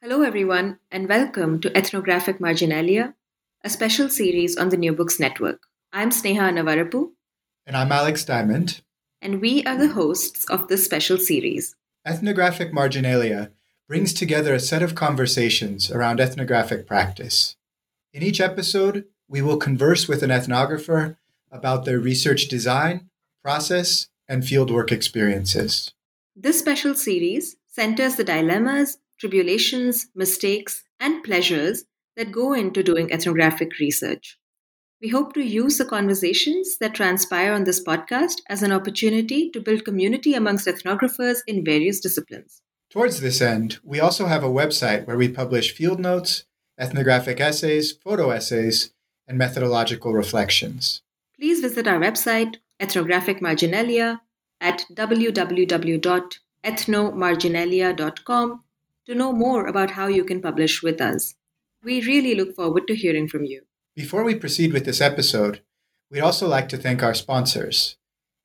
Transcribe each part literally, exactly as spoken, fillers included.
Hello, everyone, and welcome to Ethnographic Marginalia, a special series on the New Books Network. I'm Sneha Anavarapu. And I'm Alex Diamond. And we are the hosts of this special series. Ethnographic Marginalia brings together a set of conversations around ethnographic practice. In each episode, we will converse with an ethnographer about their research design, process, and fieldwork experiences. This special series centers the dilemmas, tribulations, mistakes, and pleasures that go into doing ethnographic research. We hope to use the conversations that transpire on this podcast as an opportunity to build community amongst ethnographers in various disciplines. Towards this end, we also have a website where we publish field notes, ethnographic essays, photo essays, and methodological reflections. Please visit our website, Ethnographic Marginalia, at w w w dot ethnomarginalia dot com. to know more about how you can publish with us. We really look forward to hearing from you. Before we proceed with this episode, we'd also like to thank our sponsors,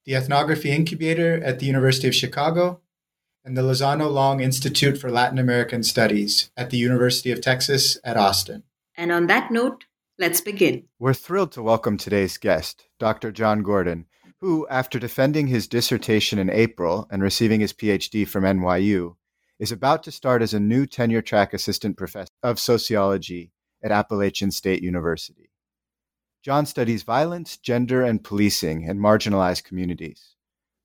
the Ethnography Incubator at the University of Chicago and the Lozano-Long Institute for Latin American Studies at the University of Texas at Austin. And on that note, let's begin. We're thrilled to welcome today's guest, Doctor John Gordon, who, after defending his dissertation in April and receiving his P H D from N Y U, is about to start as a new tenure-track assistant professor of sociology at Appalachian State University. John studies violence, gender, and policing in marginalized communities.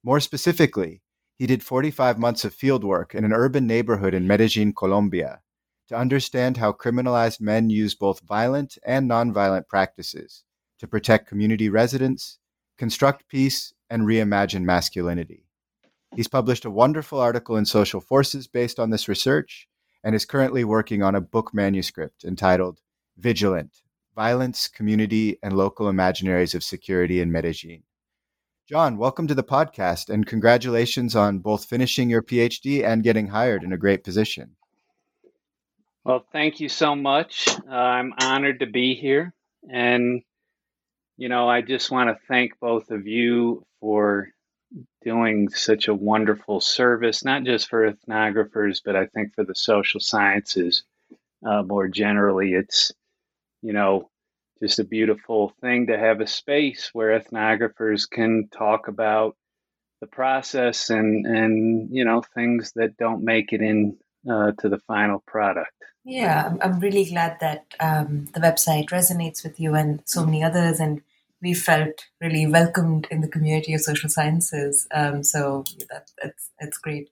More specifically, he did forty-five months of fieldwork in an urban neighborhood in Medellín, Colombia, to understand how criminalized men use both violent and nonviolent practices to protect community residents, construct peace, and reimagine masculinity. He's published a wonderful article in Social Forces based on this research and is currently working on a book manuscript entitled Vigilant: Violence, Community, and Local Imaginaries of Security in Medellín. John, welcome to the podcast and congratulations on both finishing your P H D and getting hired in a great position. Well, thank you so much. Uh, I'm honored to be here. And, you know, I just want to thank both of you for doing such a wonderful service, not just for ethnographers, but I think for the social sciences uh, more generally. It's, you know, just a beautiful thing to have a space where ethnographers can talk about the process and, and you know, things that don't make it in uh, to the final product. Yeah, I'm really glad that um, the website resonates with you and so many others, and we felt really welcomed in the community of social sciences. Um, so that, that's, that's great.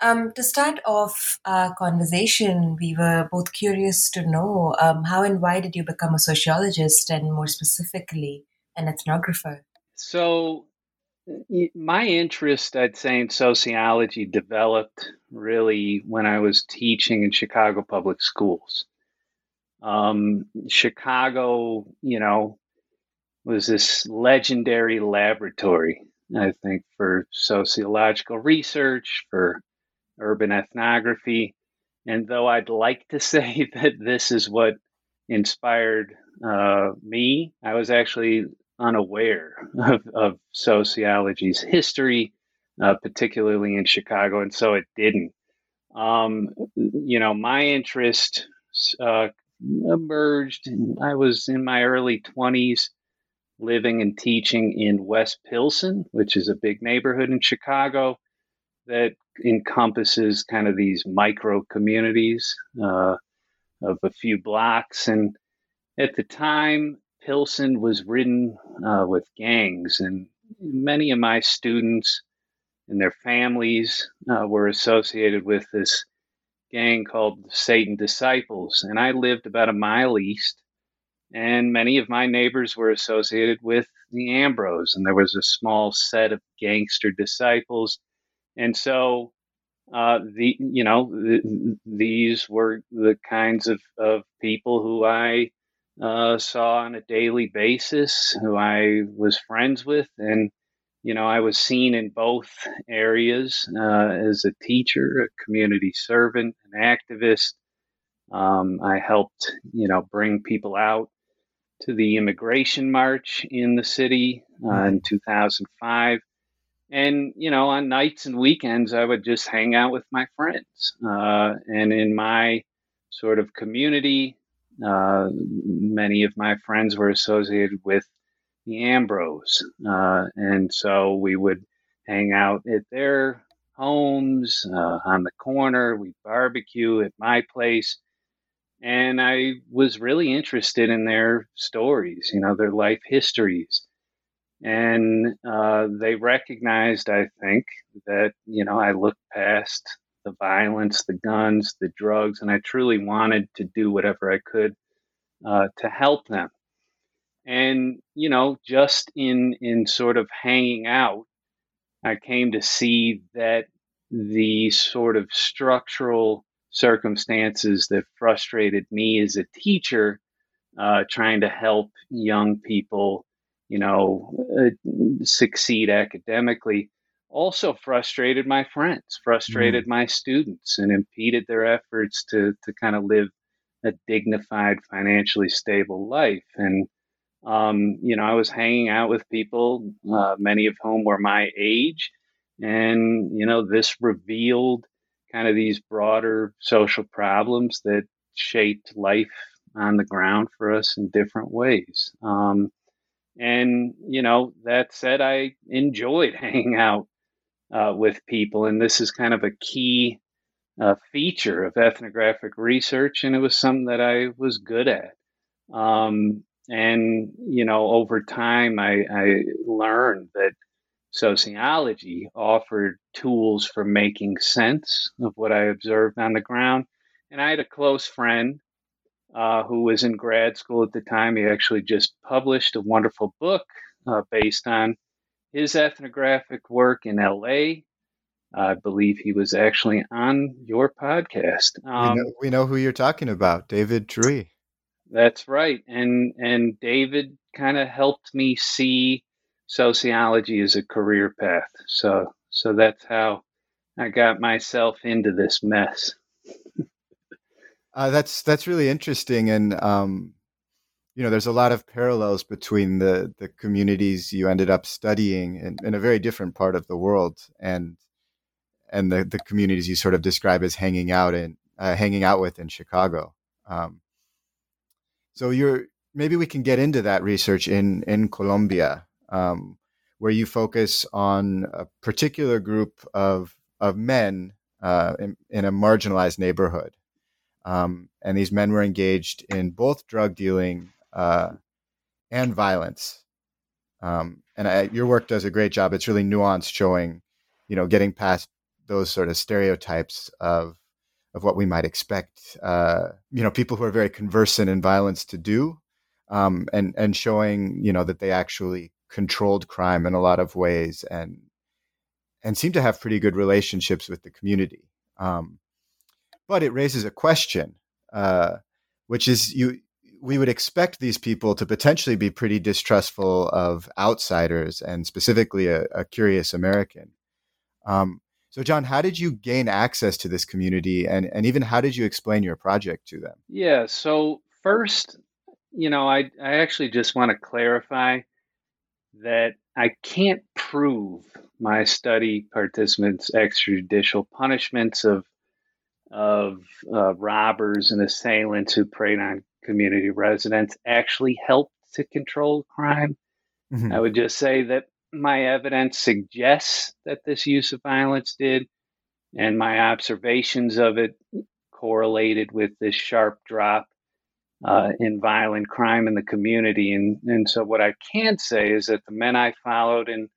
Um, to start off our conversation, we were both curious to know um, how and why did you become a sociologist and more specifically an ethnographer? So my interest, I'd say, in sociology developed really when I was teaching in Chicago public schools. Um, Chicago, you know, was this legendary laboratory, I think, for sociological research, for urban ethnography. And though I'd like to say that this is what inspired uh, me, I was actually unaware of, of sociology's history, uh, particularly in Chicago, and so it didn't. Um, you know, my interest uh, emerged. I was in my early twenties, living and teaching in West Pilsen, which is a big neighborhood in Chicago that encompasses kind of these micro communities uh, of a few blocks. And at the time, Pilsen was ridden uh, with gangs, and many of my students and their families uh, were associated with this gang called Satan Disciples. And I lived about a mile east, and many of my neighbors were associated with the Ambrose, and there was a small set of gangster disciples. And so, uh, the you know, th- these were the kinds of, of people who I uh, saw on a daily basis, who I was friends with. And, you know, I was seen in both areas uh, as a teacher, a community servant, an activist. Um, I helped, you know, bring people out to the immigration march in the city uh, in two thousand five. And, you know, on nights and weekends, I would just hang out with my friends. Uh, and in my sort of community, uh, many of my friends were associated with the Ambrose. Uh, and so we would hang out at their homes, uh, on the corner. We'd barbecue at my place. And I was really interested in their stories, you know, their life histories. And uh, they recognized, I think, that, you know, I looked past the violence, the guns, the drugs, and I truly wanted to do whatever I could uh, to help them. And, you know, just in, in sort of hanging out, I came to see that the sort of structural circumstances that frustrated me as a teacher, uh, trying to help young people, you know, uh, succeed academically, also frustrated my friends, frustrated mm. my students, and impeded their efforts to to kind of live a dignified, financially stable life. And, um, you know, I was hanging out with people, uh, many of whom were my age. And, you know, this revealed kind of these broader social problems that shaped life on the ground for us in different ways. Um, And, you know, that said, I enjoyed hanging out uh, with people. And this is kind of a key uh, feature of ethnographic research. And it was something that I was good at. Um, and, you know, over time, I, I learned that sociology offered tools for making sense of what I observed on the ground. And I had a close friend Uh, who was in grad school at the time. He actually just published a wonderful book uh, based on his ethnographic work in L A. I believe he was actually on your podcast. Um, we know, we know who you're talking about, David Tree. That's right. And, and David kind of helped me see sociology as a career path. So, so that's how I got myself into this mess. Uh, that's that's really interesting, and um, you know, there's a lot of parallels between the the communities you ended up studying in, in a very different part of the world, and and the, the communities you sort of describe as hanging out in uh, hanging out with in Chicago. Um, so you're maybe we can get into that research in in Colombia, um, where you focus on a particular group of of men uh, in, in a marginalized neighborhood. Um, and these men were engaged in both drug dealing uh, and violence. Um, and I, your work does a great job. It's really nuanced, showing, you know, getting past those sort of stereotypes of of what we might expect, uh, you know, people who are very conversant in violence to do, um, and and showing, you know, that they actually controlled crime in a lot of ways, and and seem to have pretty good relationships with the community. Um, But it raises a question, uh, which is you. We would expect these people to potentially be pretty distrustful of outsiders, and specifically a, a curious American. Um, So, John, how did you gain access to this community, and, and even how did you explain your project to them? Yeah, so first, you know, I, I actually just want to clarify that I can't prove my study participants' extrajudicial punishments of of uh, robbers and assailants who preyed on community residents actually helped to control crime. Mm-hmm. I would just say that my evidence suggests that this use of violence did, and my observations of it correlated with this sharp drop uh, in violent crime in the community. And, and so what I can say is that the men I followed and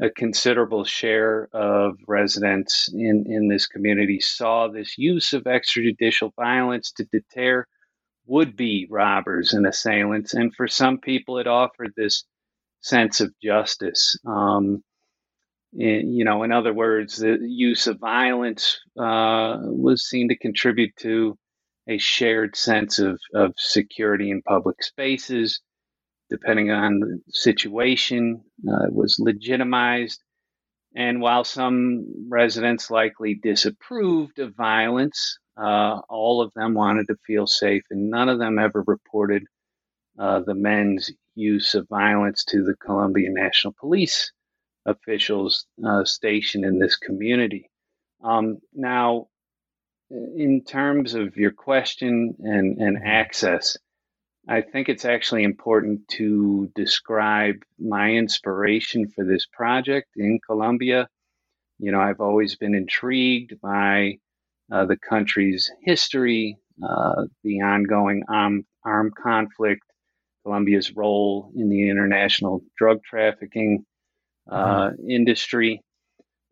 a considerable share of residents in, in this community saw this use of extrajudicial violence to deter would-be robbers and assailants. And for some people, it offered this sense of justice. Um, in, you know, in other words, the use of violence uh, was seen to contribute to a shared sense of, of security in public spaces. Depending on the situation, uh, was legitimized. And while some residents likely disapproved of violence, uh, all of them wanted to feel safe, and none of them ever reported uh, the men's use of violence to the Colombian National Police officials uh, stationed in this community. Um, now, in terms of your question and, and access, I think it's actually important to describe my inspiration for this project in Colombia. You know, I've always been intrigued by uh, the country's history, uh, the ongoing armed, armed conflict, Colombia's role in the international drug trafficking uh, mm-hmm. industry.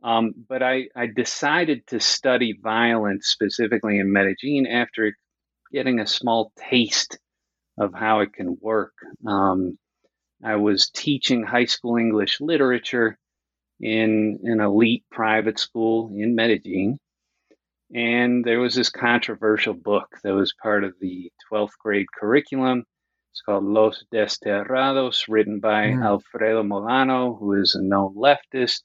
Um, but I, I decided to study violence specifically in Medellin after getting a small taste of how it can work. Um, I was teaching high school English literature in an elite private school in Medellin, and there was this controversial book that was part of the twelfth grade curriculum. It's called Los Desterrados, written by mm. Alfredo Molano, who is a known leftist,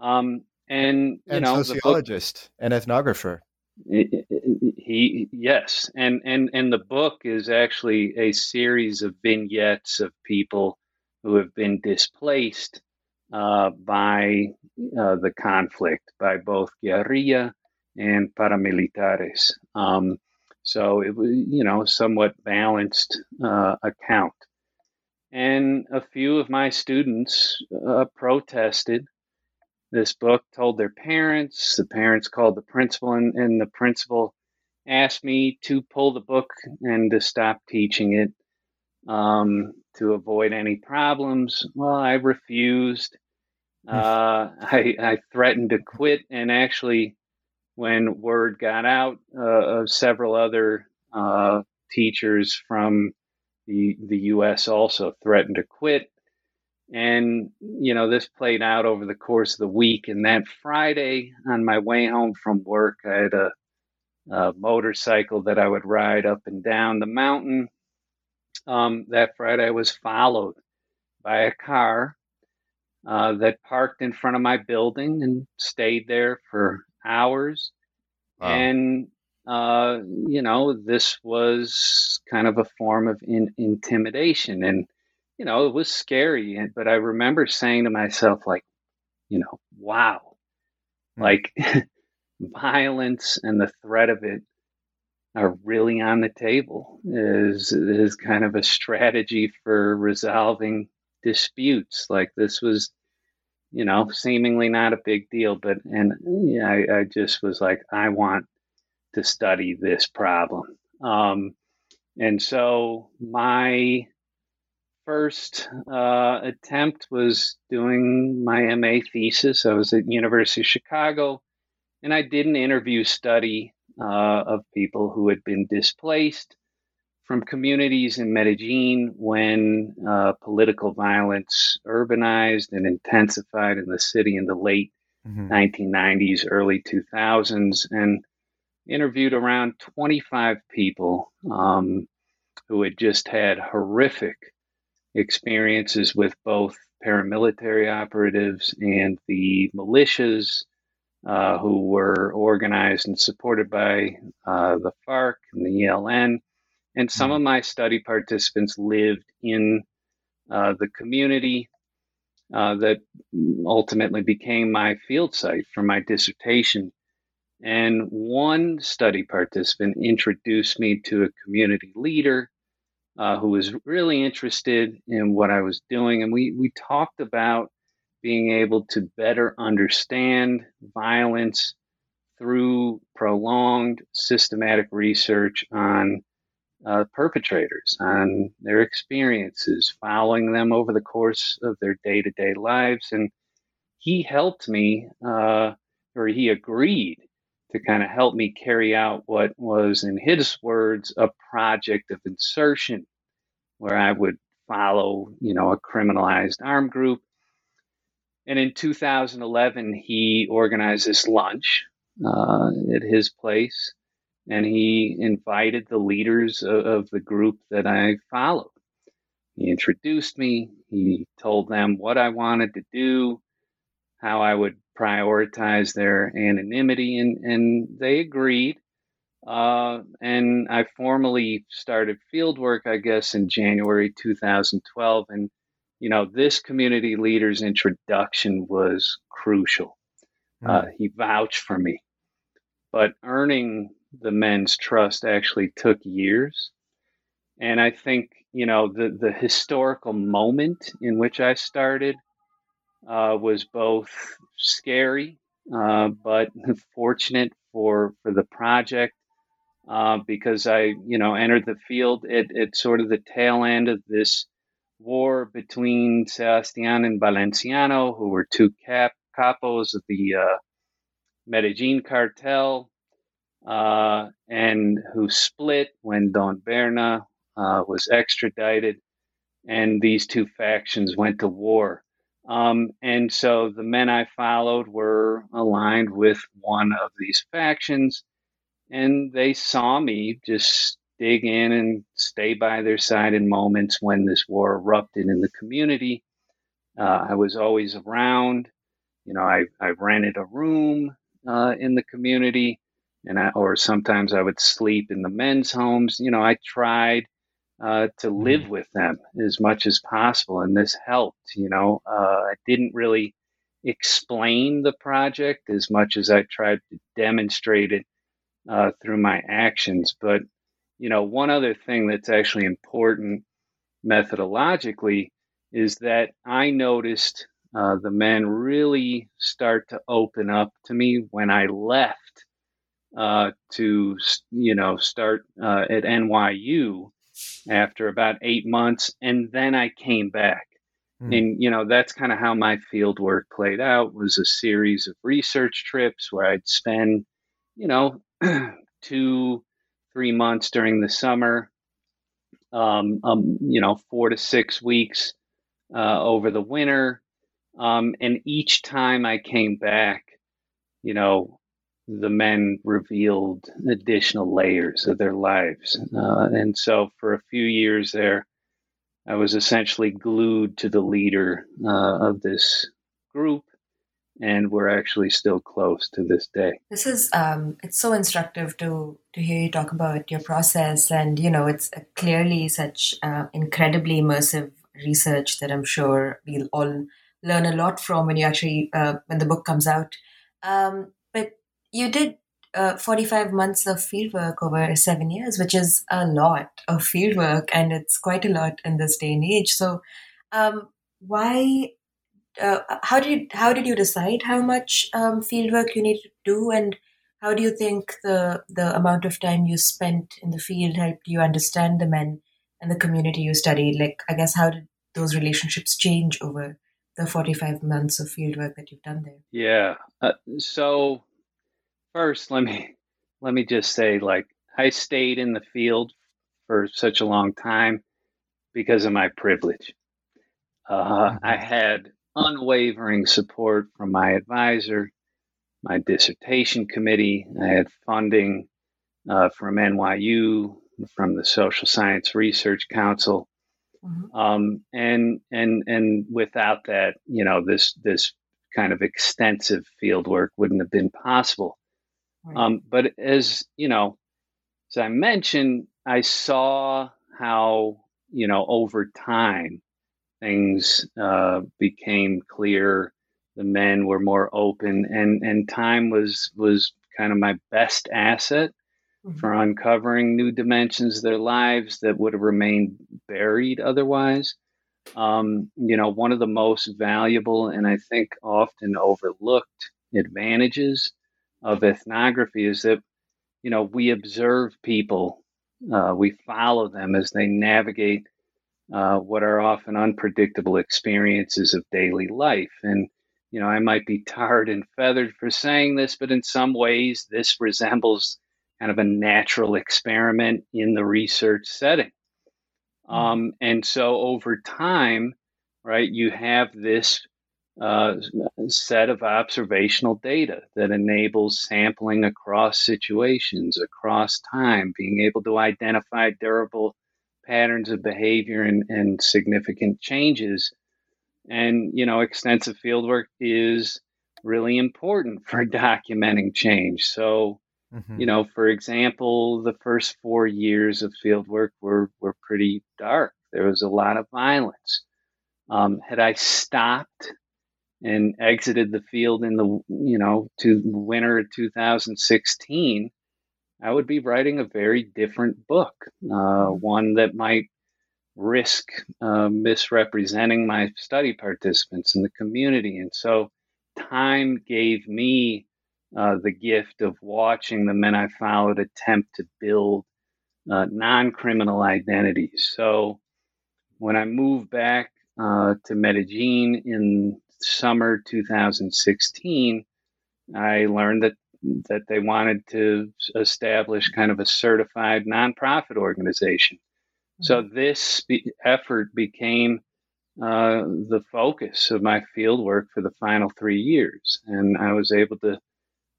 um, and you and know, sociologist book, and ethnographer. It, it, he yes, and and and the book is actually a series of vignettes of people who have been displaced uh, by uh, the conflict, by both guerrilla and paramilitares. Um, so it was, you know, somewhat balanced uh, account. And a few of my students uh, protested this book, told their parents, the parents called the principal, and, and the principal asked me to pull the book and to stop teaching it um, to avoid any problems. Well, I refused. Uh, I, I threatened to quit. And actually, when word got out, uh, several other uh, teachers from the, the U S also threatened to quit. And, you know, this played out over the course of the week. And that Friday, on my way home from work, I had a, a motorcycle that I would ride up and down the mountain. Um, that Friday, I was followed by a car uh, that parked in front of my building and stayed there for hours. Wow. And, uh, you know, this was kind of a form of in- intimidation. And, you know, it was scary, but I remember saying to myself, like, you know, wow, like violence and the threat of it are really on the table is, is kind of a strategy for resolving disputes. Like this was, you know, seemingly not a big deal, but, and yeah, I, I just was like, I want to study this problem. Um, and so my first uh, attempt was doing my M A thesis. I was at University of Chicago, and I did an interview study uh, of people who had been displaced from communities in Medellin when uh, political violence urbanized and intensified in the city in the late mm-hmm. nineteen nineties, early two thousands, and interviewed around twenty-five people um, who had just had horrific experiences with both paramilitary operatives and the militias, uh, who were organized and supported by uh, the FARC and the E L N. And some of my study participants lived in uh, the community uh, that ultimately became my field site for my dissertation. And one study participant introduced me to a community leader uh, who was really interested in what I was doing. And we, we talked about being able to better understand violence through prolonged systematic research on uh, perpetrators, on their experiences, following them over the course of their day-to-day lives. And he helped me, uh, or he agreed to kind of help me carry out what was, in his words, a project of insertion, where I would follow, you know, a criminalized armed group. And in two thousand eleven, he organized this lunch uh, at his place, and he invited the leaders of, of the group that I followed. He introduced me. He told them what I wanted to do, how I would prioritize their anonymity, and, and they agreed. Uh, and I formally started fieldwork, I guess, in January two thousand twelve. And, you know, this community leader's introduction was crucial. Mm-hmm. Uh, he vouched for me. But earning the men's trust actually took years. And I think, you know, the, the historical moment in which I started Uh, was both scary, uh, but fortunate for, for the project, uh, because I, you know, entered the field at, at sort of the tail end of this war between Sebastián and Valenciano, who were two cap- capos of the uh, Medellín cartel, uh, and who split when Don Berna uh, was extradited, and these two factions went to war. Um, and so the men I followed were aligned with one of these factions, and they saw me just dig in and stay by their side in moments when this war erupted in the community. Uh, I was always around. You know, I, I rented a room uh, in the community, and I, or sometimes I would sleep in the men's homes. You know, I tried Uh, to live with them as much as possible. And this helped, you know, uh, I didn't really explain the project as much as I tried to demonstrate it uh, through my actions. But, you know, one other thing that's actually important methodologically is that I noticed uh, the men really start to open up to me when I left uh, to, you know, start uh, at N Y U. After about eight months, and then I came back. Mm. And, you know, that's kind of how my field work played out, was a series of research trips where I'd spend, you know, two, three months during the summer, um, um, you know, four to six weeks uh, over the winter. Um, and each time I came back, you know, the men revealed additional layers of their lives. Uh, and so for a few years there, I was essentially glued to the leader uh, of this group, and we're actually still close to this day. This is, um, it's so instructive to, to hear you talk about your process. And, you know, it's clearly such uh, incredibly immersive research that I'm sure we'll all learn a lot from when you actually, uh, when the book comes out. Um, but You did uh, forty-five months of fieldwork over seven years, which is a lot of fieldwork, and it's quite a lot in this day and age. So, um, why? Uh, how did how did you decide how much um, fieldwork you need to do, and how do you think the the amount of time you spent in the field helped you understand the men and the community you studied? Like, I guess, how did those relationships change over the forty-five months of fieldwork that you've done there? Yeah, uh, so. First, let me let me just say, like, I stayed in the field for such a long time because of my privilege. Uh, I had unwavering support from my advisor, my dissertation committee. I had funding uh, from N Y U, from the Social Science Research Council, mm-hmm. um, and and and without that, you know, this this kind of extensive field work wouldn't have been possible. Right. Um, but as, you know, as I mentioned, I saw how, you know, over time, things uh, became clear. The men were more open, and, and time was was kind of my best asset mm-hmm. for uncovering new dimensions of their lives that would have remained buried otherwise. Um, you know, one of the most valuable and I think often overlooked advantages of ethnography is that, you know, we observe people, uh, we follow them as they navigate Uh, what are often unpredictable experiences of daily life. And, you know, I might be tarred and feathered for saying this, but in some ways, this resembles kind of a natural experiment in the research setting. Um, and so over time, right, you have this uh, set of observational data that enables sampling across situations, across time, being able to identify durable patterns of behavior and, and significant changes. And, you know, extensive fieldwork is really important for documenting change. So, mm-hmm. you know, for example, the first four years of fieldwork were, were pretty dark. There was a lot of violence. Um, had I stopped and exited the field in the, you know, to winter of two thousand sixteen, I would be writing a very different book, uh, one that might risk uh, misrepresenting my study participants in the community. And so time gave me uh, the gift of watching the men I followed attempt to build uh, non-criminal identities. So when I moved back uh, to Medellín in summer two thousand sixteen, I learned that that they wanted to establish kind of a certified nonprofit organization. So this be- effort became uh, the focus of my fieldwork for the final three years. And I was able to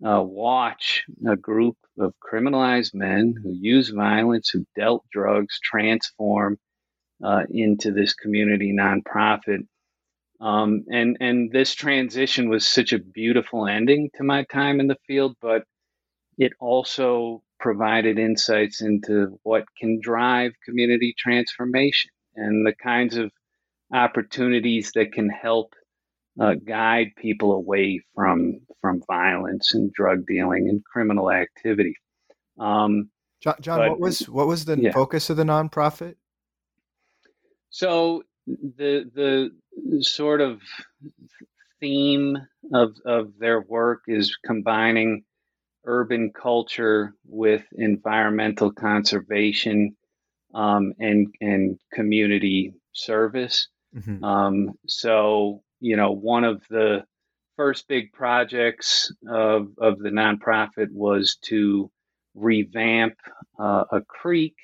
uh, watch a group of criminalized men who used violence, who dealt drugs, transform uh, into this community nonprofit. Um, and, and this transition was such a beautiful ending to my time in the field, but it also provided insights into what can drive community transformation and the kinds of opportunities that can help uh, guide people away from from violence and drug dealing and criminal activity. Um, John, John but, what was what was the yeah. focus of the nonprofit? So the the sort of theme of of their work is combining urban culture with environmental conservation um, and and community service. Mm-hmm. Um, so, you know, one of the first big projects of of the nonprofit was to revamp uh, a creek,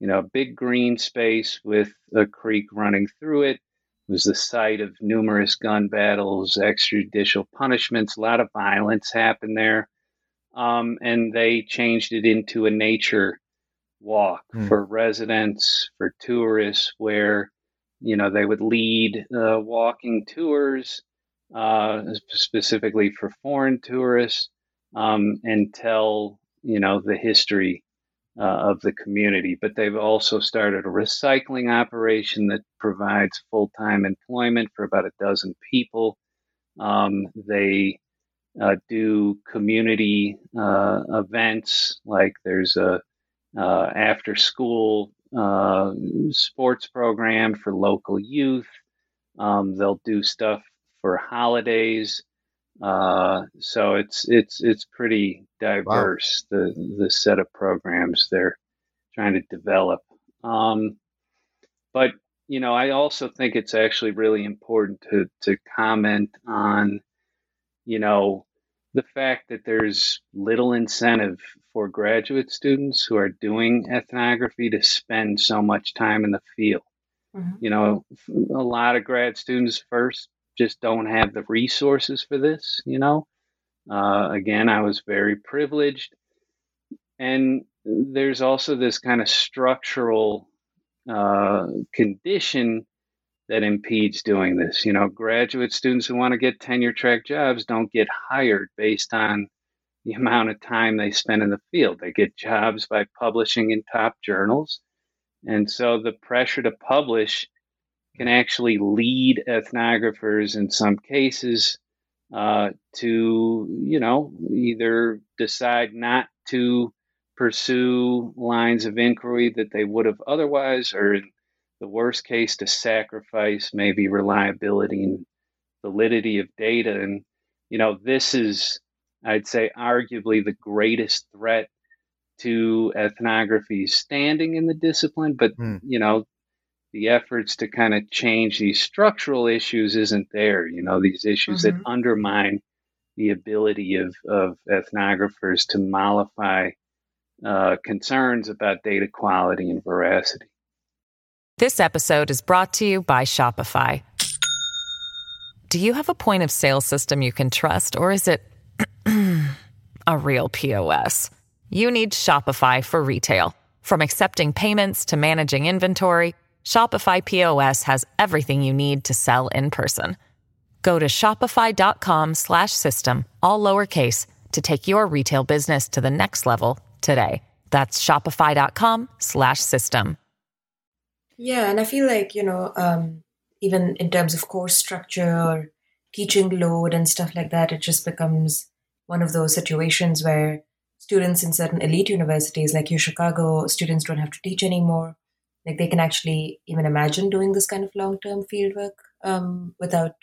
you know, a big green space with a creek running through it. Was the site of numerous gun battles, extrajudicial punishments, a lot of violence happened there. Um, and they changed it into a nature walk mm. for residents, for tourists, where, you know, they would lead uh, walking tours, uh, specifically for foreign tourists, um, and tell, you know, the history Uh, of the community. But they've also started a recycling operation that provides full-time employment for about a dozen people. Um, they uh, do community uh, events, like there's a uh, after-school uh, sports program for local youth. Um, they'll do stuff for holidays. Uh, so it's, it's, it's pretty diverse, wow. the, the set of programs they're trying to develop. Um, but, you know, I also think it's actually really important to, to comment on, you know, the fact that there's little incentive for graduate students who are doing ethnography to spend so much time in the field. Mm-hmm. You know, a lot of grad students first just don't have the resources for this, you know. Uh, again, I was very privileged. And there's also this kind of structural uh, condition that impedes doing this. You know, graduate students who want to get tenure track jobs don't get hired based on the amount of time they spend in the field. They get jobs by publishing in top journals. And so the pressure to publish can actually lead ethnographers in some cases uh, to, you know, either decide not to pursue lines of inquiry that they would have otherwise, or in the worst case, to sacrifice maybe reliability and validity of data. And, you know, this is, I'd say, arguably the greatest threat to ethnography's standing in the discipline. But, mm. you know, the efforts to kind of change these structural issues isn't there. You know, these issues mm-hmm. that undermine the ability of, of ethnographers to mollify uh, concerns about data quality and veracity. This episode is brought to you by Shopify. Do you have a point of sale system you can trust, or is it a real P O S? You need Shopify for retail. From accepting payments to managing inventory, Shopify P O S has everything you need to sell in person. Go to shopify.com slash system, all lowercase, to take your retail business to the next level today. That's shopify.com slash system. Yeah, and I feel like, you know, um, even in terms of course structure or teaching load and stuff like that, it just becomes one of those situations where students in certain elite universities like U Chicago, students don't have to teach anymore. Like they can actually even imagine doing this kind of long-term fieldwork um, without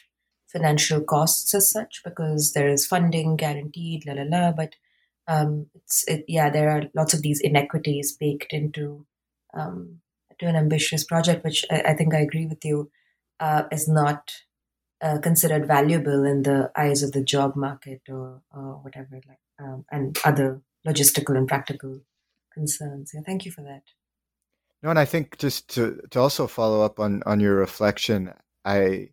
financial costs as such, because there is funding guaranteed, la la la. But um, it's it, yeah, there are lots of these inequities baked into um, to an ambitious project, which I, I think I agree with you uh, is not uh, considered valuable in the eyes of the job market or, or whatever, like um, and other logistical and practical concerns. Yeah, thank you for that. No, and I think just to, to also follow up on, on your reflection, I,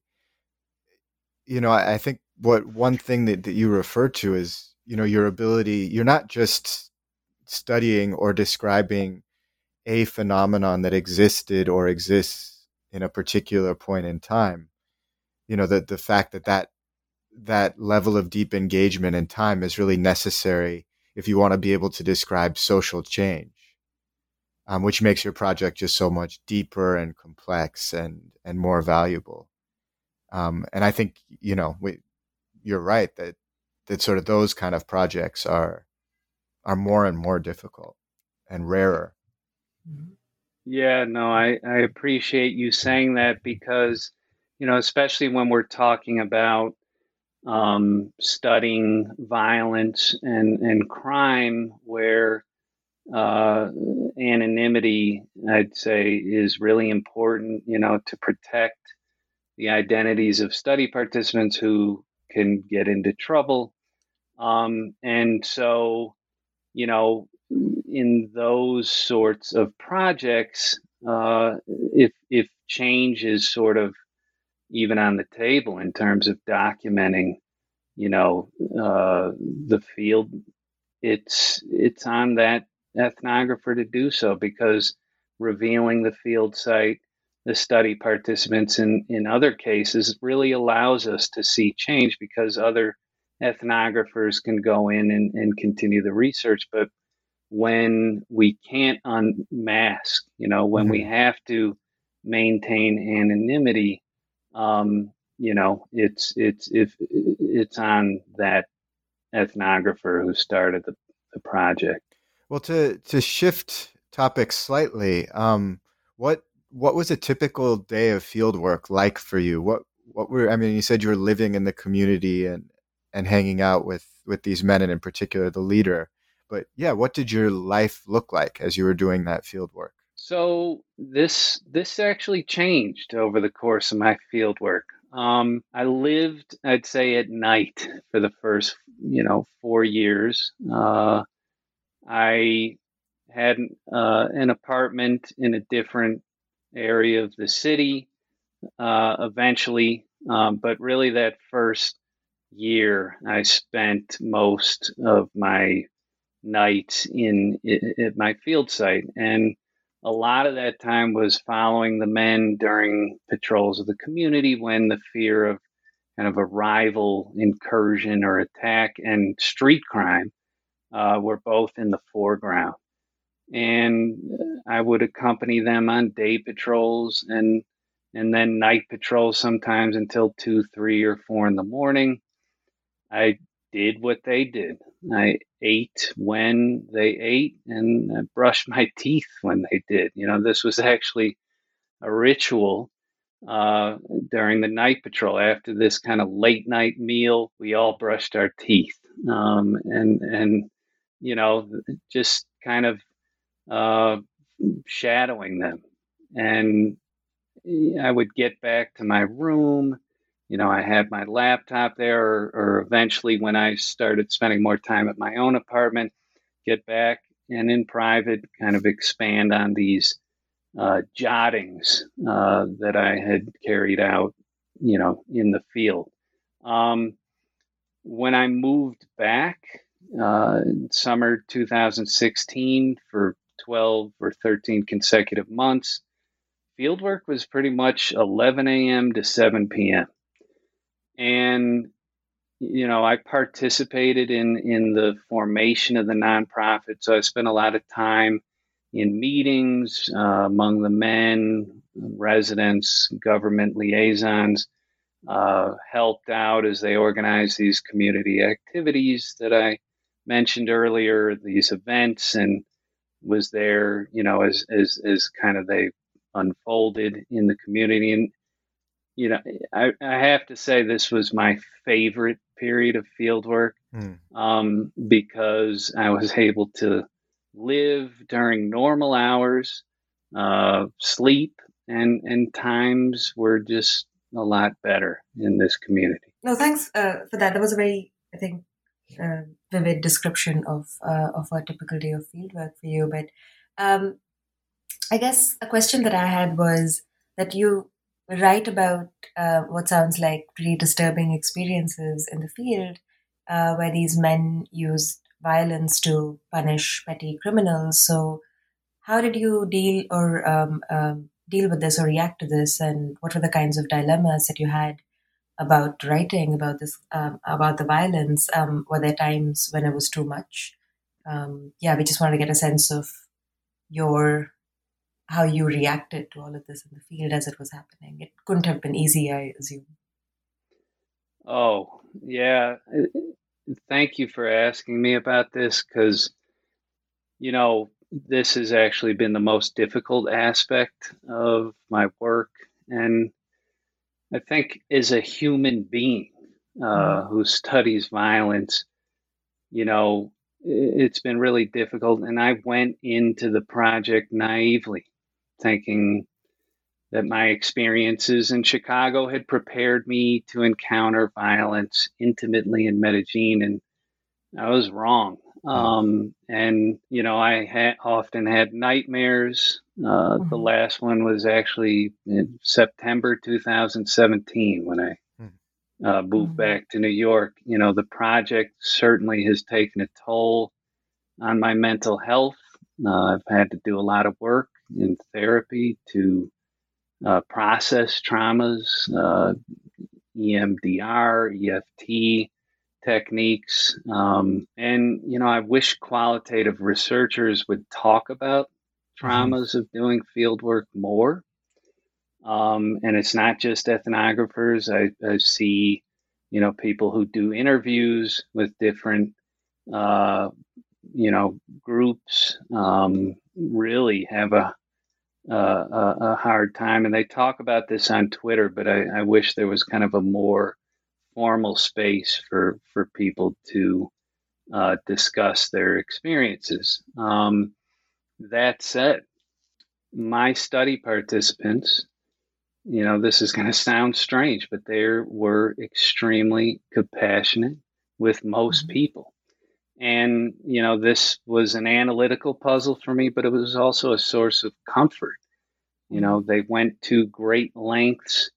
you know, I, I think what one thing that, that you refer to is, you know, your ability, you're not just studying or describing a phenomenon that existed or exists in a particular point in time. You know, the, the fact that, that that level of deep engagement in time is really necessary if you want to be able to describe social change. Um, which makes your project just so much deeper and complex and and more valuable. Um, and I think, you know, we, you're right that that sort of those kind of projects are are more and more difficult and rarer. Yeah, no, I, I appreciate you saying that because, you know, especially when we're talking about um, studying violence and, and crime where Uh, anonymity, I'd say, is really important, you know, to protect the identities of study participants who can get into trouble. Um, and so, you know, in those sorts of projects, uh, if if change is sort of even on the table in terms of documenting, you know, uh, the field, it's it's on that ethnographer to do so, because revealing the field site, the study participants in, in other cases really allows us to see change because other ethnographers can go in and, and continue the research. But when we can't unmask, you know, when mm-hmm. we have to maintain anonymity, um, you know, it's it's if it's on that ethnographer who started the, the project. Well, to, to shift topics slightly, um, what what was a typical day of fieldwork like for you? What what were I mean? You said you were living in the community and, and hanging out with, with these men, and in particular the leader. But yeah, what did your life look like as you were doing that fieldwork? So this this actually changed over the course of my fieldwork. Um, I lived, I'd say, at night for the first you know four years. Uh, I had uh, an apartment in a different area of the city uh, eventually, um, but really that first year I spent most of my nights in, in, in my field site. And a lot of that time was following the men during patrols of the community when the fear of kind of a rival incursion or attack and street crime uh, were both in the foreground. And I would accompany them on day patrols and and then night patrols sometimes until two, three, or four in the morning. I did what they did. I ate when they ate, and I brushed my teeth when they did. You know, this was actually a ritual uh, during the night patrol. After this kind of late night meal, we all brushed our teeth, um, and and you know, just kind of uh, shadowing them. And I would get back to my room. You know, I had my laptop there, or, or eventually when I started spending more time at my own apartment, get back and in private kind of expand on these uh, jottings uh, that I had carried out, you know, in the field. Um, when I moved back uh, in summer two thousand sixteen for twelve or thirteen consecutive months, fieldwork was pretty much eleven a.m. to seven p.m. And, you know, I participated in, in the formation of the nonprofit. So I spent a lot of time in meetings uh, among the men, residents, government liaisons, uh, helped out as they organized these community activities that I mentioned earlier, these events, and was there, you know, as as, as kind of they unfolded in the community. And you know, I, I have to say this was my favorite period of fieldwork mm. um, because I was able to live during normal hours, uh, sleep, and and times were just a lot better in this community. No, thanks uh, for that. That was a very, I think, uh, vivid description of uh, of a typical day of fieldwork for you. But um, I guess a question that I had was that you write about uh, what sounds like pretty disturbing experiences in the field uh, where these men used violence to punish petty criminals. So how did you deal or um, um, deal with this or react to this? And what were the kinds of dilemmas that you had about writing about this, um, about the violence? Um, were there times when it was too much? Um, yeah, we just wanted to get a sense of your... how you reacted to all of this in the field as it was happening. It couldn't have been easy, I assume. Oh, yeah. Thank you for asking me about this because, you know, this has actually been the most difficult aspect of my work. And I think as a human being uh, who studies violence, you know, it's been really difficult. And I went into the project naively, thinking that my experiences in Chicago had prepared me to encounter violence intimately in Medellin, and I was wrong. Um, and, you know, I had often had nightmares. Uh, mm-hmm. The last one was actually in September twenty seventeen when I uh, moved mm-hmm. back to New York. You know, the project certainly has taken a toll on my mental health. Uh, I've had to do a lot of work in therapy to uh, process traumas, uh, E M D R, E F T techniques. Um, and, you know, I wish qualitative researchers would talk about traumas mm-hmm. of doing fieldwork more. Um, and it's not just ethnographers. I, I see, you know, people who do interviews with different, uh, you know, groups um, really have a, a, a hard time. And they talk about this on Twitter, but I, I wish there was kind of a more formal space for, for people to uh, discuss their experiences. Um, that said, my study participants, you know, this is going to sound strange, but they were extremely compassionate with most mm-hmm. people. And, you know, this was an analytical puzzle for me, but it was also a source of comfort. You know, they went to great lengths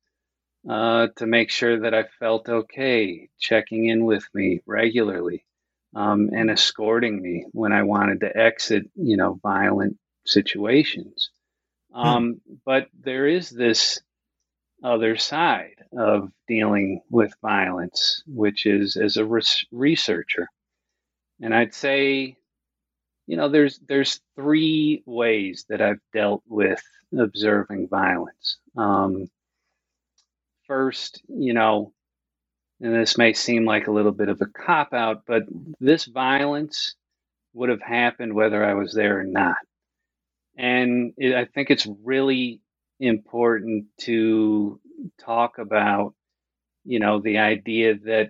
uh, to make sure that I felt okay, checking in with me regularly um, and escorting me when I wanted to exit, you know, violent situations. Um, hmm. But there is this other side of dealing with violence, which is as a res- researcher. And I'd say, you know, there's there's three ways that I've dealt with observing violence. Um, first, you know, and this may seem like a little bit of a cop-out, but this violence would have happened whether I was there or not. And it, I think it's really important to talk about, you know, the idea that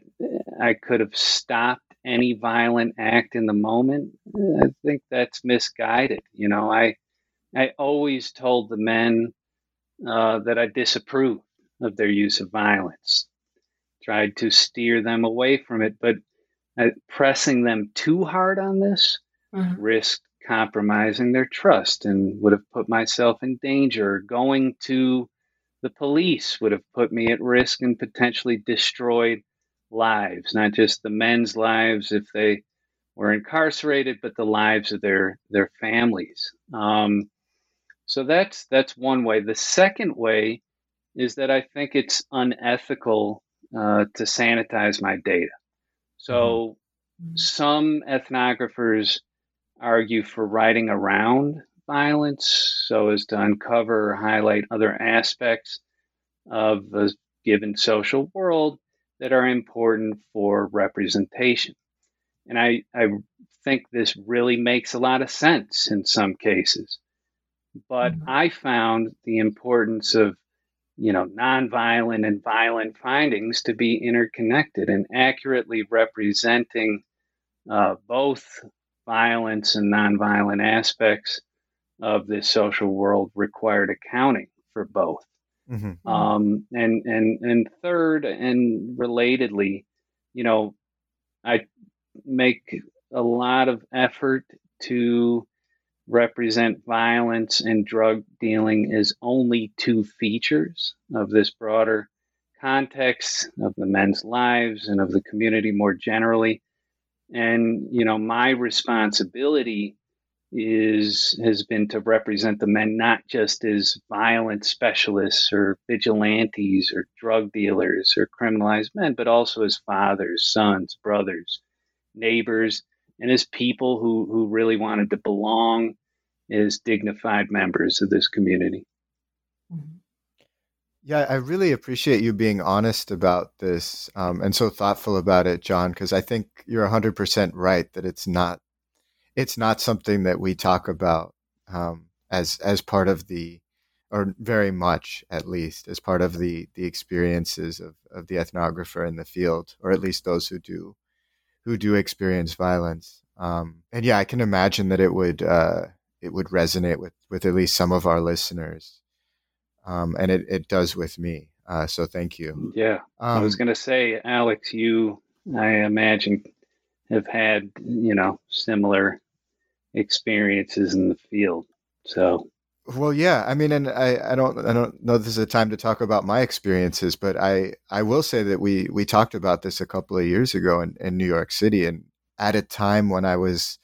I could have stopped any violent act in the moment. I think that's misguided. You know, I I always told the men uh, that I disapproved of their use of violence, tried to steer them away from it, but uh, pressing them too hard on this mm-hmm. risked compromising their trust and would have put myself in danger. Going to the police would have put me at risk and potentially destroyed lives, not just the men's lives if they were incarcerated, but the lives of their, their families. Um, so that's, that's one way. The second way is that I think it's unethical uh, to sanitize my data. So mm-hmm. some ethnographers argue for writing around violence so as to uncover or highlight other aspects of a given social world that are important for representation. And I, I think this really makes a lot of sense in some cases. But mm-hmm. I found the importance of, you know, nonviolent and violent findings to be interconnected, and accurately representing uh, both violence and nonviolent aspects of this social world required accounting for both. Mm-hmm. Um, and, and, and third, and relatedly, you know, I make a lot of effort to represent violence and drug dealing as only two features of this broader context of the men's lives and of the community more generally. And, you know, my responsibility is has been to represent the men not just as violent specialists or vigilantes or drug dealers or criminalized men, but also as fathers, sons, brothers, neighbors, and as people who, who really wanted to belong as dignified members of this community. Mm-hmm. Yeah, I really appreciate you being honest about this um, and so thoughtful about it, John, because I think you're one hundred percent right that it's not it's not something that we talk about um, as as part of the, or very much at least, as part of the the experiences of, of the ethnographer in the field, or at least those who do who do experience violence. Um, and yeah, I can imagine that it would uh, it would resonate with, with at least some of our listeners. Um, and it, it does with me. Uh, so thank you. Yeah. Um, I was going to say, Alex, you, I imagine, have had, you know, similar experiences in the field. So. Well, yeah, I mean, and I, I don't, I don't know this is a time to talk about my experiences, but I, I will say that we, we talked about this a couple of years ago in, in New York City, and at a time when I was,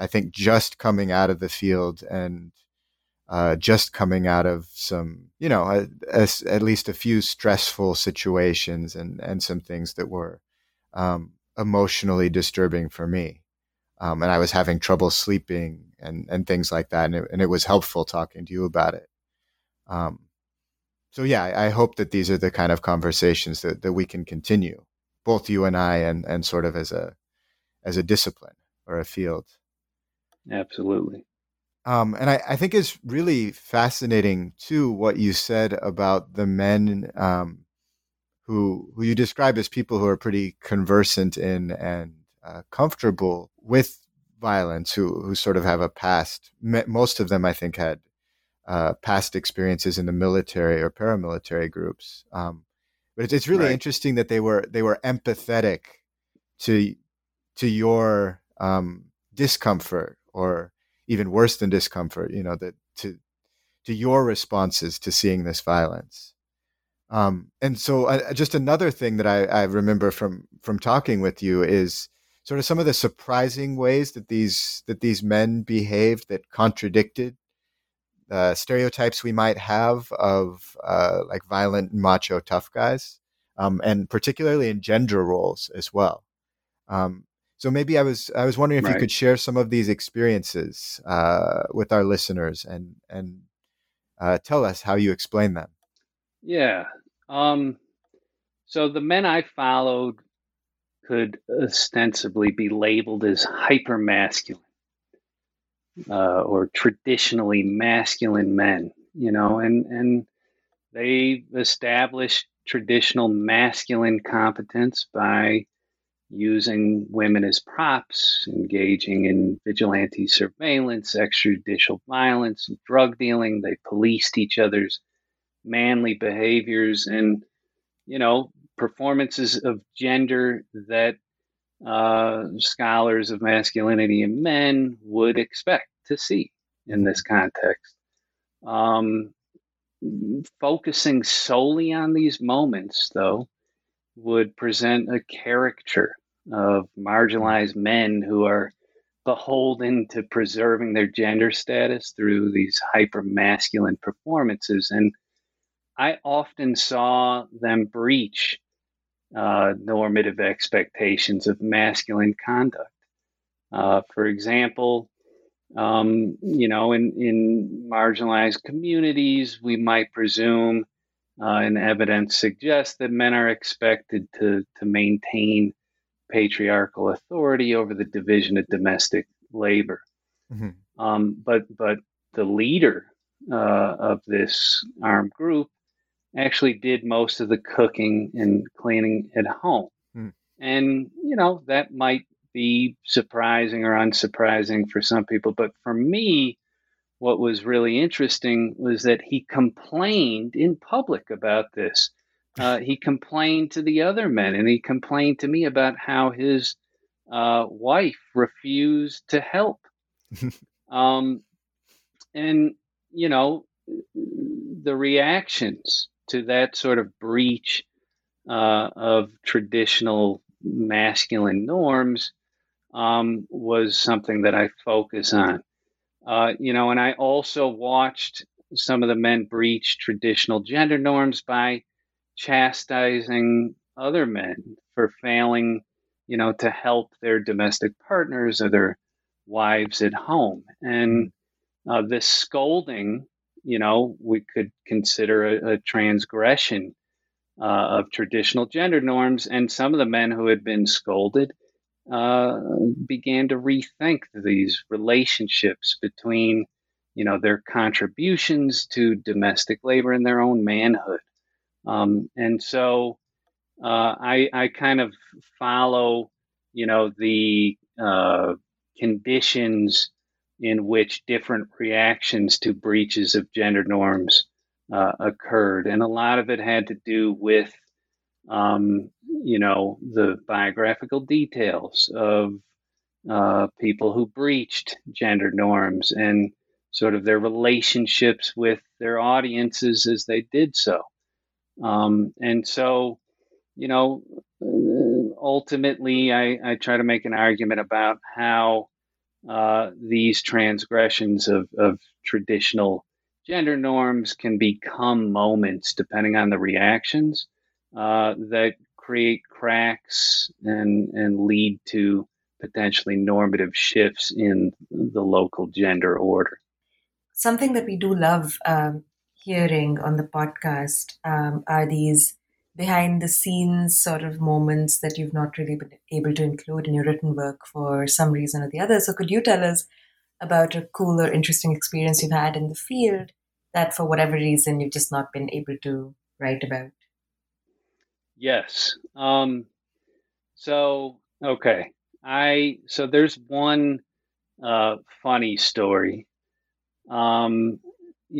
I think, just coming out of the field and Uh, just coming out of some, you know, a, a, at least a few stressful situations and, and some things that were um, emotionally disturbing for me. Um, and I was having trouble sleeping and, and things like that. And it, and it was helpful talking to you about it. Um, so, yeah, I, I hope that these are the kind of conversations that, that we can continue, both you and I, and, and sort of as a, as a discipline or a field. Absolutely. Um, and I, I think it's really fascinating too what you said about the men um, who who you describe as people who are pretty conversant in and uh, comfortable with violence, who who sort of have a past. Most of them, I think, had uh, past experiences in the military or paramilitary groups. Um, but it's, it's really right. interesting that they were they were empathetic to to your um, discomfort, or even worse than discomfort, you know, that to to your responses to seeing this violence. Um, and so I, just another thing that I, I remember from from talking with you is sort of some of the surprising ways that these that these men behaved that contradicted uh, stereotypes we might have of uh, like violent macho tough guys, um, and particularly in gender roles as well. Um, so maybe I was I was wondering if right. you could share some of these experiences uh, with our listeners and and uh, tell us how you explain them. Yeah. Um, so the men I followed could ostensibly be labeled as hypermasculine uh, or traditionally masculine men, you know, and, and they established traditional masculine competence by using women as props, engaging in vigilante surveillance, extrajudicial violence, and drug dealing. They policed each other's manly behaviors and, you know, performances of gender that uh, scholars of masculinity and men would expect to see in this context. Um, focusing solely on these moments, though, would present a caricature of marginalized men who are beholden to preserving their gender status through these hyper-masculine performances. And I often saw them breach Uh, normative expectations of masculine conduct. Uh, for example, um, you know, in, in marginalized communities, we might presume, uh, and evidence suggests that men are expected to, to maintain patriarchal authority over the division of domestic labor. Mm-hmm. Um, but, but the leader uh, of this armed group actually did most of the cooking and cleaning at home. Mm. And, you know, that might be surprising or unsurprising for some people. But for me, what was really interesting was that he complained in public about this. Uh, he complained to the other men, and he complained to me about how his uh, wife refused to help. um, and, you know, the reactions to that sort of breach uh, of traditional masculine norms um, was something that I focus on. Uh, you know, and I also watched some of the men breach traditional gender norms by chastising other men for failing, you know, to help their domestic partners or their wives at home. And uh, this scolding, you know, we could consider a, a transgression uh, of traditional gender norms. And some of the men who had been scolded uh, began to rethink these relationships between, you know, their contributions to domestic labor and their own manhood. Um, and so uh, I, I kind of follow, you know, the uh, conditions in which different reactions to breaches of gender norms uh, occurred. And a lot of it had to do with, um, you know, the biographical details of uh, people who breached gender norms and sort of their relationships with their audiences as they did so. Um, and so, you know, ultimately, I, I try to make an argument about how Uh, these transgressions of, of traditional gender norms can become moments, depending on the reactions, uh, that create cracks and, and lead to potentially normative shifts in the local gender order. Something that we do love um, hearing on the podcast um, are these behind the scenes sort of moments that you've not really been able to include in your written work for some reason or the other. So could you tell us about a cool or interesting experience you've had in the field that for whatever reason you've just not been able to write about? Yes. Um, so, okay. I, so there's one uh, funny story. Um,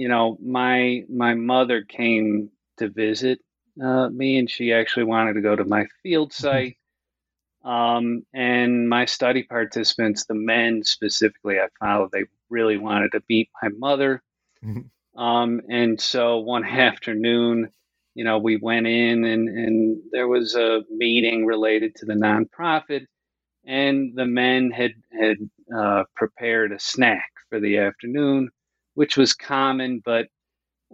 you know, my, my mother came to visit Uh, me, and she actually wanted to go to my field site. Um, and my study participants, the men specifically I followed, they really wanted to meet my mother. Mm-hmm. Um, and so one afternoon, you know, we went in and, and there was a meeting related to the nonprofit, and the men had, had uh, prepared a snack for the afternoon, which was common, but,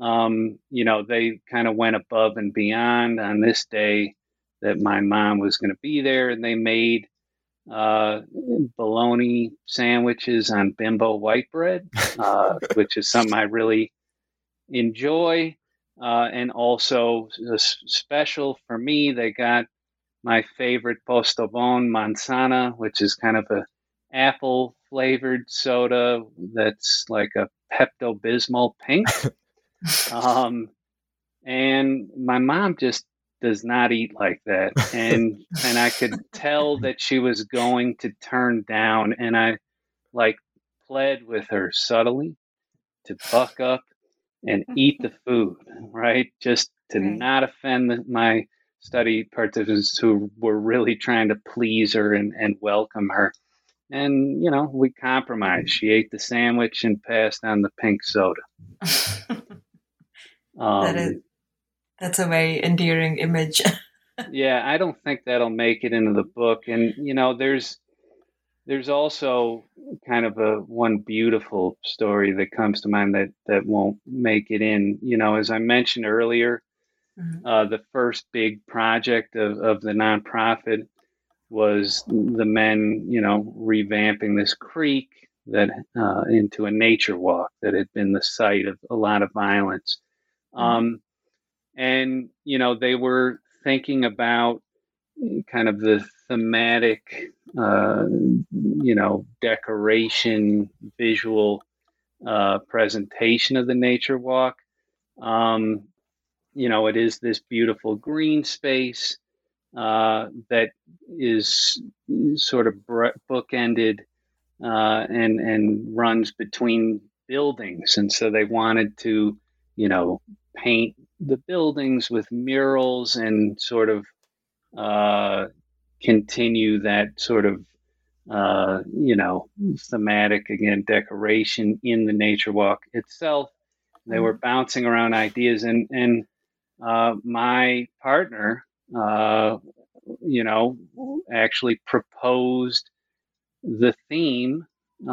um, you know, they kind of went above and beyond on this day that my mom was going to be there. And they made uh, bologna sandwiches on Bimbo white bread, uh, which is something I really enjoy. Uh, and also uh, special for me, they got my favorite Postobón manzana, which is kind of a apple flavored soda that's like a Pepto-Bismol pink. um, and my mom just does not eat like that. And and I could tell that she was going to turn down. And I like pled with her subtly to buck up and eat the food, right? Just to right. not offend the, my study participants who were really trying to please her and, and welcome her. And, you know, we compromised. She ate the sandwich and passed on the pink soda. um, that is, that's a very endearing image. Yeah, I don't think that'll make it into the book. And, you know, there's there's also kind of a one beautiful story that comes to mind that, that won't make it in. You know, as I mentioned earlier, mm-hmm. uh, the first big project of, of the nonprofit was the men, you know, revamping this creek that uh, into a nature walk that had been the site of a lot of violence. Mm-hmm. Um, and, you know, they were thinking about kind of the thematic, uh, you know, decoration, visual uh, presentation of the nature walk. Um, you know, it is this beautiful green space Uh, that is sort of bookended uh, and and runs between buildings, and so they wanted to, you know, paint the buildings with murals and sort of uh, continue that sort of uh, you know, thematic again decoration in the nature walk itself. They were bouncing around ideas, and and uh, my partner, Uh, you know, actually proposed the theme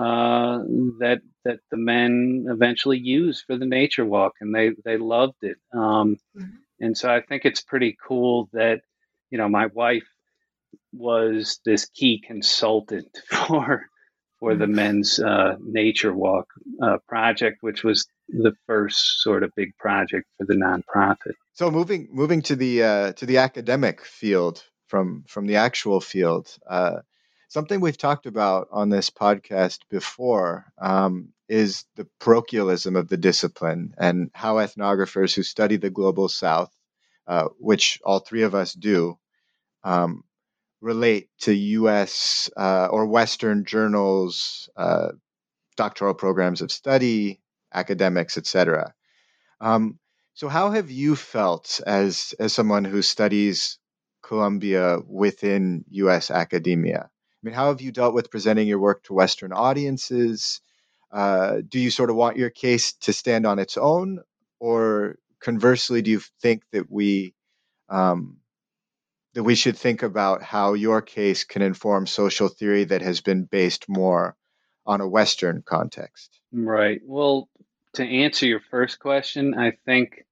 uh, that that the men eventually used for the nature walk, and they they loved it. Um, mm-hmm. And so I think it's pretty cool that, you know, my wife was this key consultant for for the men's uh, nature walk uh, project, which was the first sort of big project for the nonprofit. So moving moving to the uh, to the academic field from from the actual field, uh, something we've talked about on this podcast before um, is the parochialism of the discipline and how ethnographers who study the global South, uh, which all three of us do, um, relate to U S uh, or Western journals, uh, doctoral programs of study, academics, et cetera. Um, so, how have you felt as as someone who studies Colombia within U S academia? I mean, how have you dealt with presenting your work to Western audiences? Uh, do you sort of want your case to stand on its own, or conversely, do you think that we um, that we should think about how your case can inform social theory that has been based more on a Western context? Right. Well, to answer your first question, I think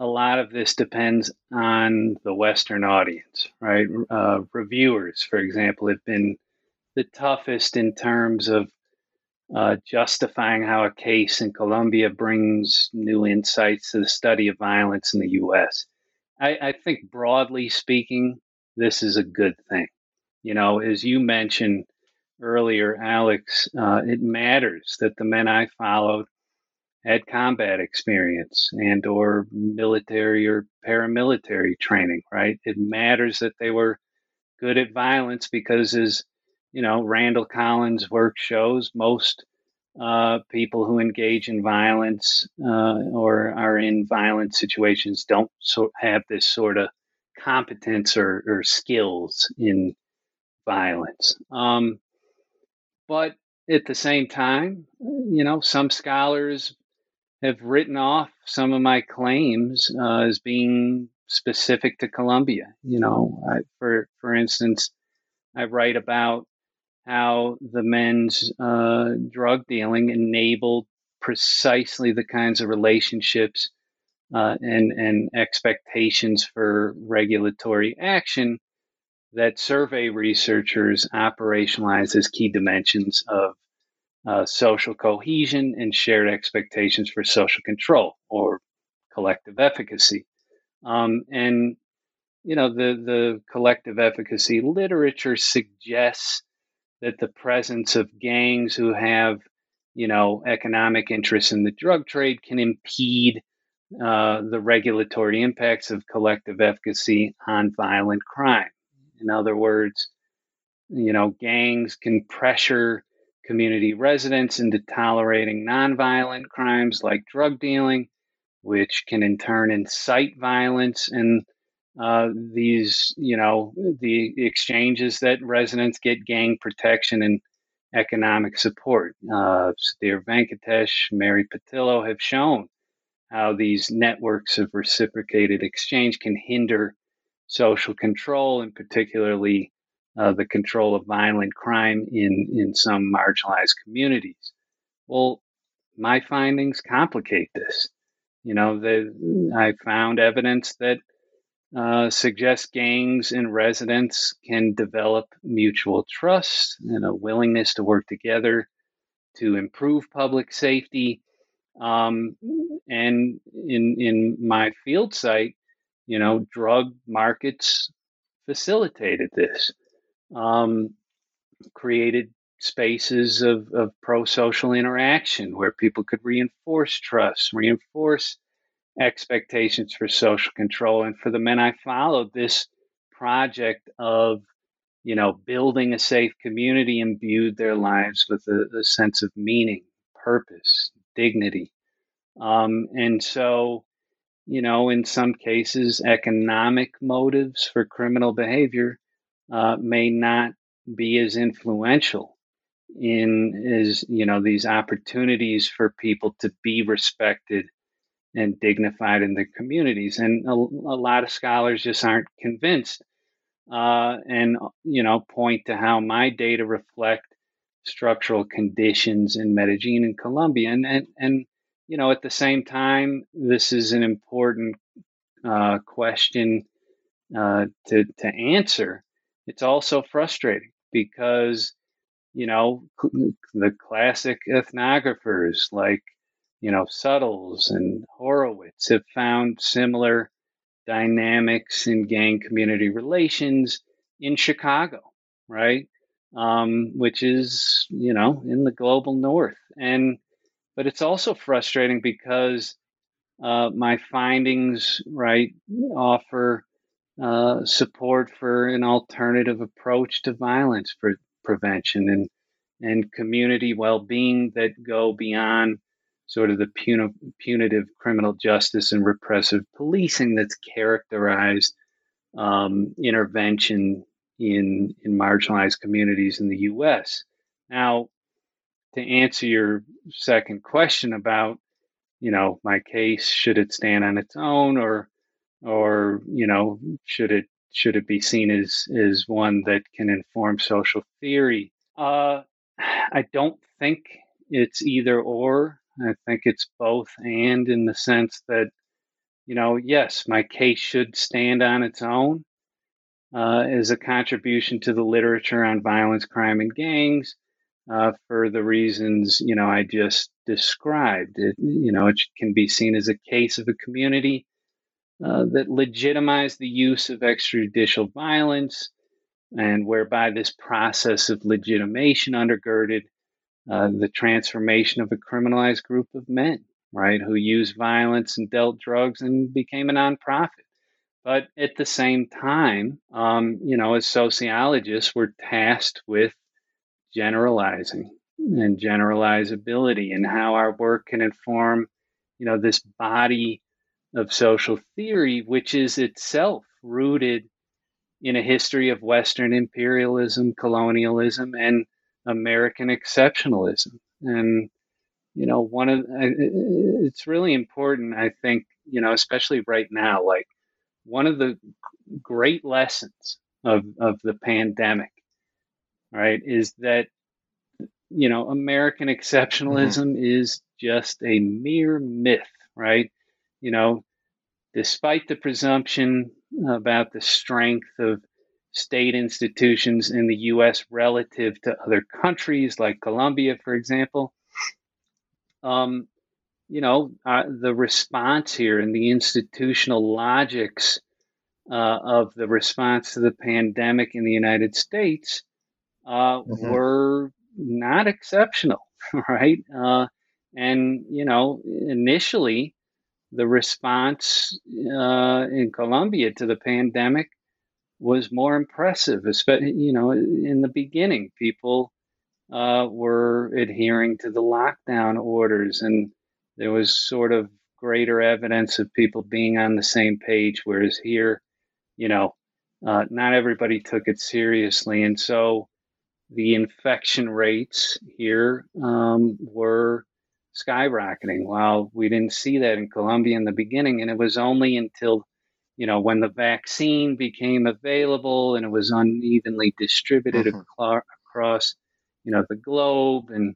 a lot of this depends on the Western audience, right? Uh, reviewers, for example, have been the toughest in terms of uh, justifying how a case in Colombia brings new insights to the study of violence in the U S. I, I think broadly speaking, this is a good thing. You know, as you mentioned earlier, Alex, uh, it matters that the men I followed had combat experience and or military or paramilitary training, right? It matters that they were good at violence because, as you know, Randall Collins' work shows, most uh, people who engage in violence uh, or are in violent situations don't so- have this sort of competence or, or skills in violence. Um, But at the same time, you know, some scholars have written off some of my claims uh, as being specific to Colombia. You know, I, for for instance, I write about how the men's uh, drug dealing enabled precisely the kinds of relationships uh, and, and expectations for regulatory action that survey researchers operationalize as key dimensions of uh, social cohesion and shared expectations for social control or collective efficacy. Um, and, you know, the, the collective efficacy literature suggests that the presence of gangs who have, you know, economic interests in the drug trade can impede uh, the regulatory impacts of collective efficacy on violent crime. In other words, you know, gangs can pressure community residents into tolerating nonviolent crimes like drug dealing, which can in turn incite violence and uh, these, you know, the exchanges that residents get gang protection and economic support. Uh, Sudhir Venkatesh, Mary Patillo have shown how these networks of reciprocated exchange can hinder social control, and particularly uh, the control of violent crime in, in some marginalized communities. Well, my findings complicate this. You know, the, I found evidence that uh, suggests gangs and residents can develop mutual trust and a willingness to work together to improve public safety. Um, and in in my field site, you know, drug markets facilitated this, um, created spaces of, of pro-social interaction where people could reinforce trust, reinforce expectations for social control. And for the men I followed, this project of, you know, building a safe community imbued their lives with a, a sense of meaning, purpose, dignity. Um, and so, you know, in some cases, economic motives for criminal behavior uh, may not be as influential in as, you know, these opportunities for people to be respected and dignified in their communities. And a, a lot of scholars just aren't convinced uh, and, you know, point to how my data reflect structural conditions in Medellín and Colombia. And, and, and you know, at the same time, this is an important uh, question uh, to to answer. It's also frustrating because, you know, the classic ethnographers like, you know, Suttles and Horowitz have found similar dynamics in gang community relations in Chicago, right? Um, which is, you know, in the global north. And But it's also frustrating because uh, my findings, right, offer uh, support for an alternative approach to violence pre- prevention and and community well-being that go beyond sort of the puni- punitive criminal justice and repressive policing that's characterized um, intervention in in marginalized communities in the U S. Now, to answer your second question about, you know, my case, should it stand on its own or, or, you know, should it, should it be seen as, as one that can inform social theory? Uh, I don't think it's either or. I think it's both and, in the sense that, you know, yes, my case should stand on its own uh, as a contribution to the literature on violence, crime, and gangs. Uh, for the reasons, you know, I just described. It, you know, it can be seen as a case of a community uh, that legitimized the use of extrajudicial violence, and whereby this process of legitimation undergirded uh, the transformation of a criminalized group of men, right, who used violence and dealt drugs and became a nonprofit. But at the same time, um, you know, as sociologists, we're tasked with generalizing and generalizability, and how our work can inform, you know, this body of social theory, which is itself rooted in a history of Western imperialism, colonialism, and American exceptionalism. And, you know, one of it's really important, I think, you know, especially right now, like one of the great lessons of, of the pandemic, right, is that, you know, American exceptionalism mm-hmm. is just a mere myth, right? You know, despite the presumption about the strength of state institutions in the U S relative to other countries like Colombia, for example, um, you know, uh, the response here and the institutional logics uh, of the response to the pandemic in the United States uh, mm-hmm. were not exceptional, right? Uh, and, you know, initially, the response uh, in Colombia to the pandemic was more impressive, especially, you know, in the beginning, people uh, were adhering to the lockdown orders, and there was sort of greater evidence of people being on the same page, whereas here, you know, uh, not everybody took it seriously. And so the infection rates here um, were skyrocketing, while we didn't see that in Colombia in the beginning. And it was only until, you know, when the vaccine became available and it was unevenly distributed mm-hmm. across, you know, the globe, and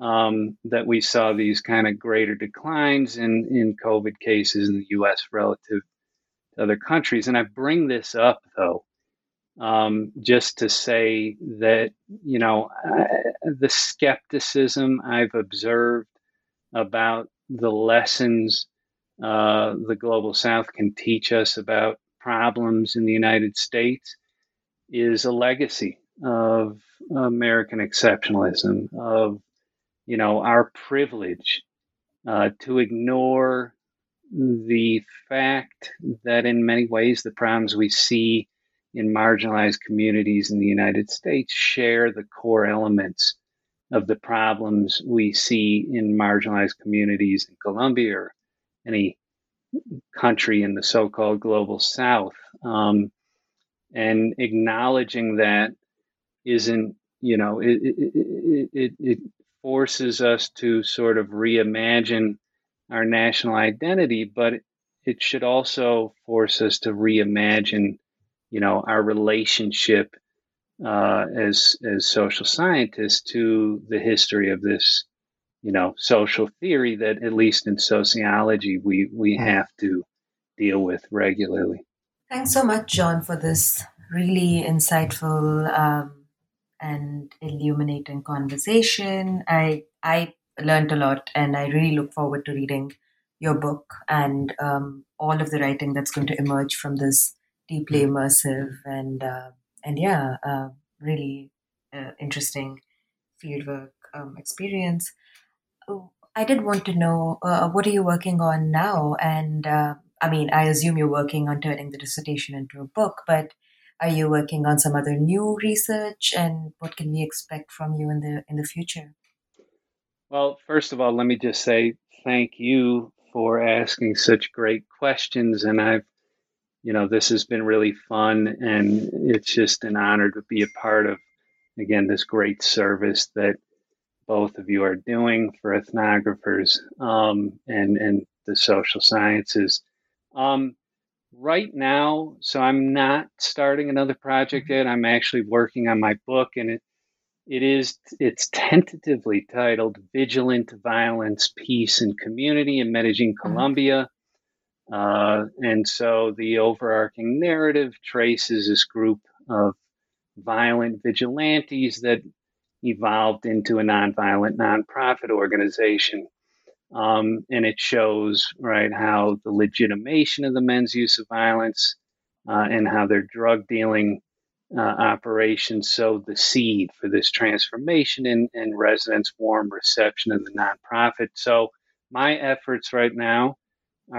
um, that we saw these kind of greater declines in, in COVID cases in the U S relative to other countries. And I bring this up, though, um, just to say that, you know, I, the skepticism I've observed about the lessons uh, the Global South can teach us about problems in the United States is a legacy of American exceptionalism, of, you know, our privilege uh, to ignore the fact that in many ways the problems we see in marginalized communities in the United States share the core elements of the problems we see in marginalized communities in Colombia or any country in the so-called Global South. Um, and acknowledging that isn't, you know, it, it, it, it forces us to sort of reimagine our national identity, but it should also force us to reimagine, you know, our relationship Uh, as as social scientists to the history of this, you know, social theory that at least in sociology we we have to deal with regularly. Thanks so much, John, for this really insightful um, and illuminating conversation. I I learned a lot, and I really look forward to reading your book and um, all of the writing that's going to emerge from this deeply immersive and uh, And yeah, uh, really uh, interesting fieldwork um, experience. I did want to know, uh, what are you working on now? And uh, I mean, I assume you're working on turning the dissertation into a book, but are you working on some other new research? And what can we expect from you in the in the future? Well, first of all, let me just say thank you for asking such great questions. And I've You know, this has been really fun, and it's just an honor to be a part of, again, this great service that both of you are doing for ethnographers um, and, and the social sciences. Um, right now, so I'm not starting another project yet. I'm actually working on my book, and it it is it's tentatively titled Vigilant Violence, Peace, and Community in Medellín, Colombia. Uh, and so the overarching narrative traces this group of violent vigilantes that evolved into a nonviolent nonprofit organization. Um, and it shows, right, how the legitimation of the men's use of violence uh, and how their drug dealing uh, operations sowed the seed for this transformation and, and residents' warm reception of the nonprofit. So my efforts right now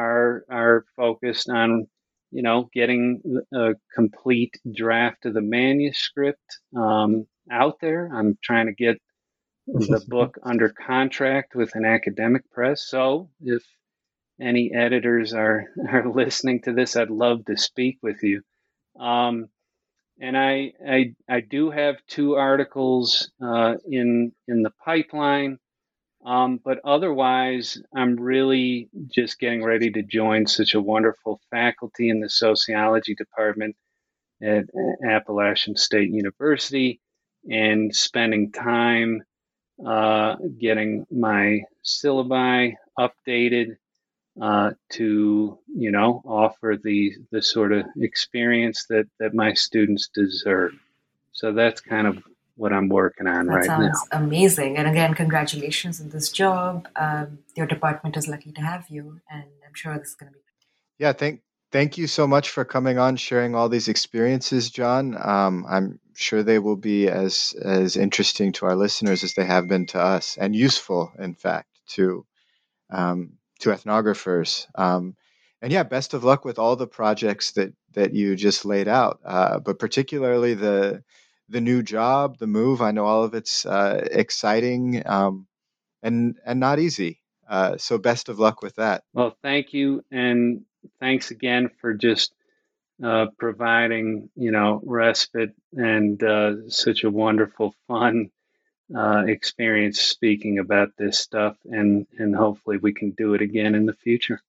Are are focused on, you know, getting a complete draft of the manuscript um, out there. I'm trying to get the book under contract with an academic press. So if any editors are, are listening to this, I'd love to speak with you. Um, and I, I I do have two articles uh, in in the pipeline. Um, but otherwise, I'm really just getting ready to join such a wonderful faculty in the sociology department at Appalachian State University and spending time uh, getting my syllabi updated uh, to, you know, offer the the sort of experience that, that my students deserve. So that's kind of what I'm working on that right now. That sounds amazing. And again, congratulations on this job. Um, your department is lucky to have you, and I'm sure this is going to be. Yeah, thank thank you so much for coming on, sharing all these experiences, John. Um, I'm sure they will be as as interesting to our listeners as they have been to us, and useful, in fact, to um, to ethnographers. Um, and yeah, best of luck with all the projects that that you just laid out, uh, but particularly the the new job, the move. I know all of it's uh, exciting um, and and not easy. Uh, so best of luck with that. Well, thank you, and thanks again for just uh, providing, you know, respite and uh, such a wonderful, fun uh, experience speaking about this stuff. And and hopefully we can do it again in the future.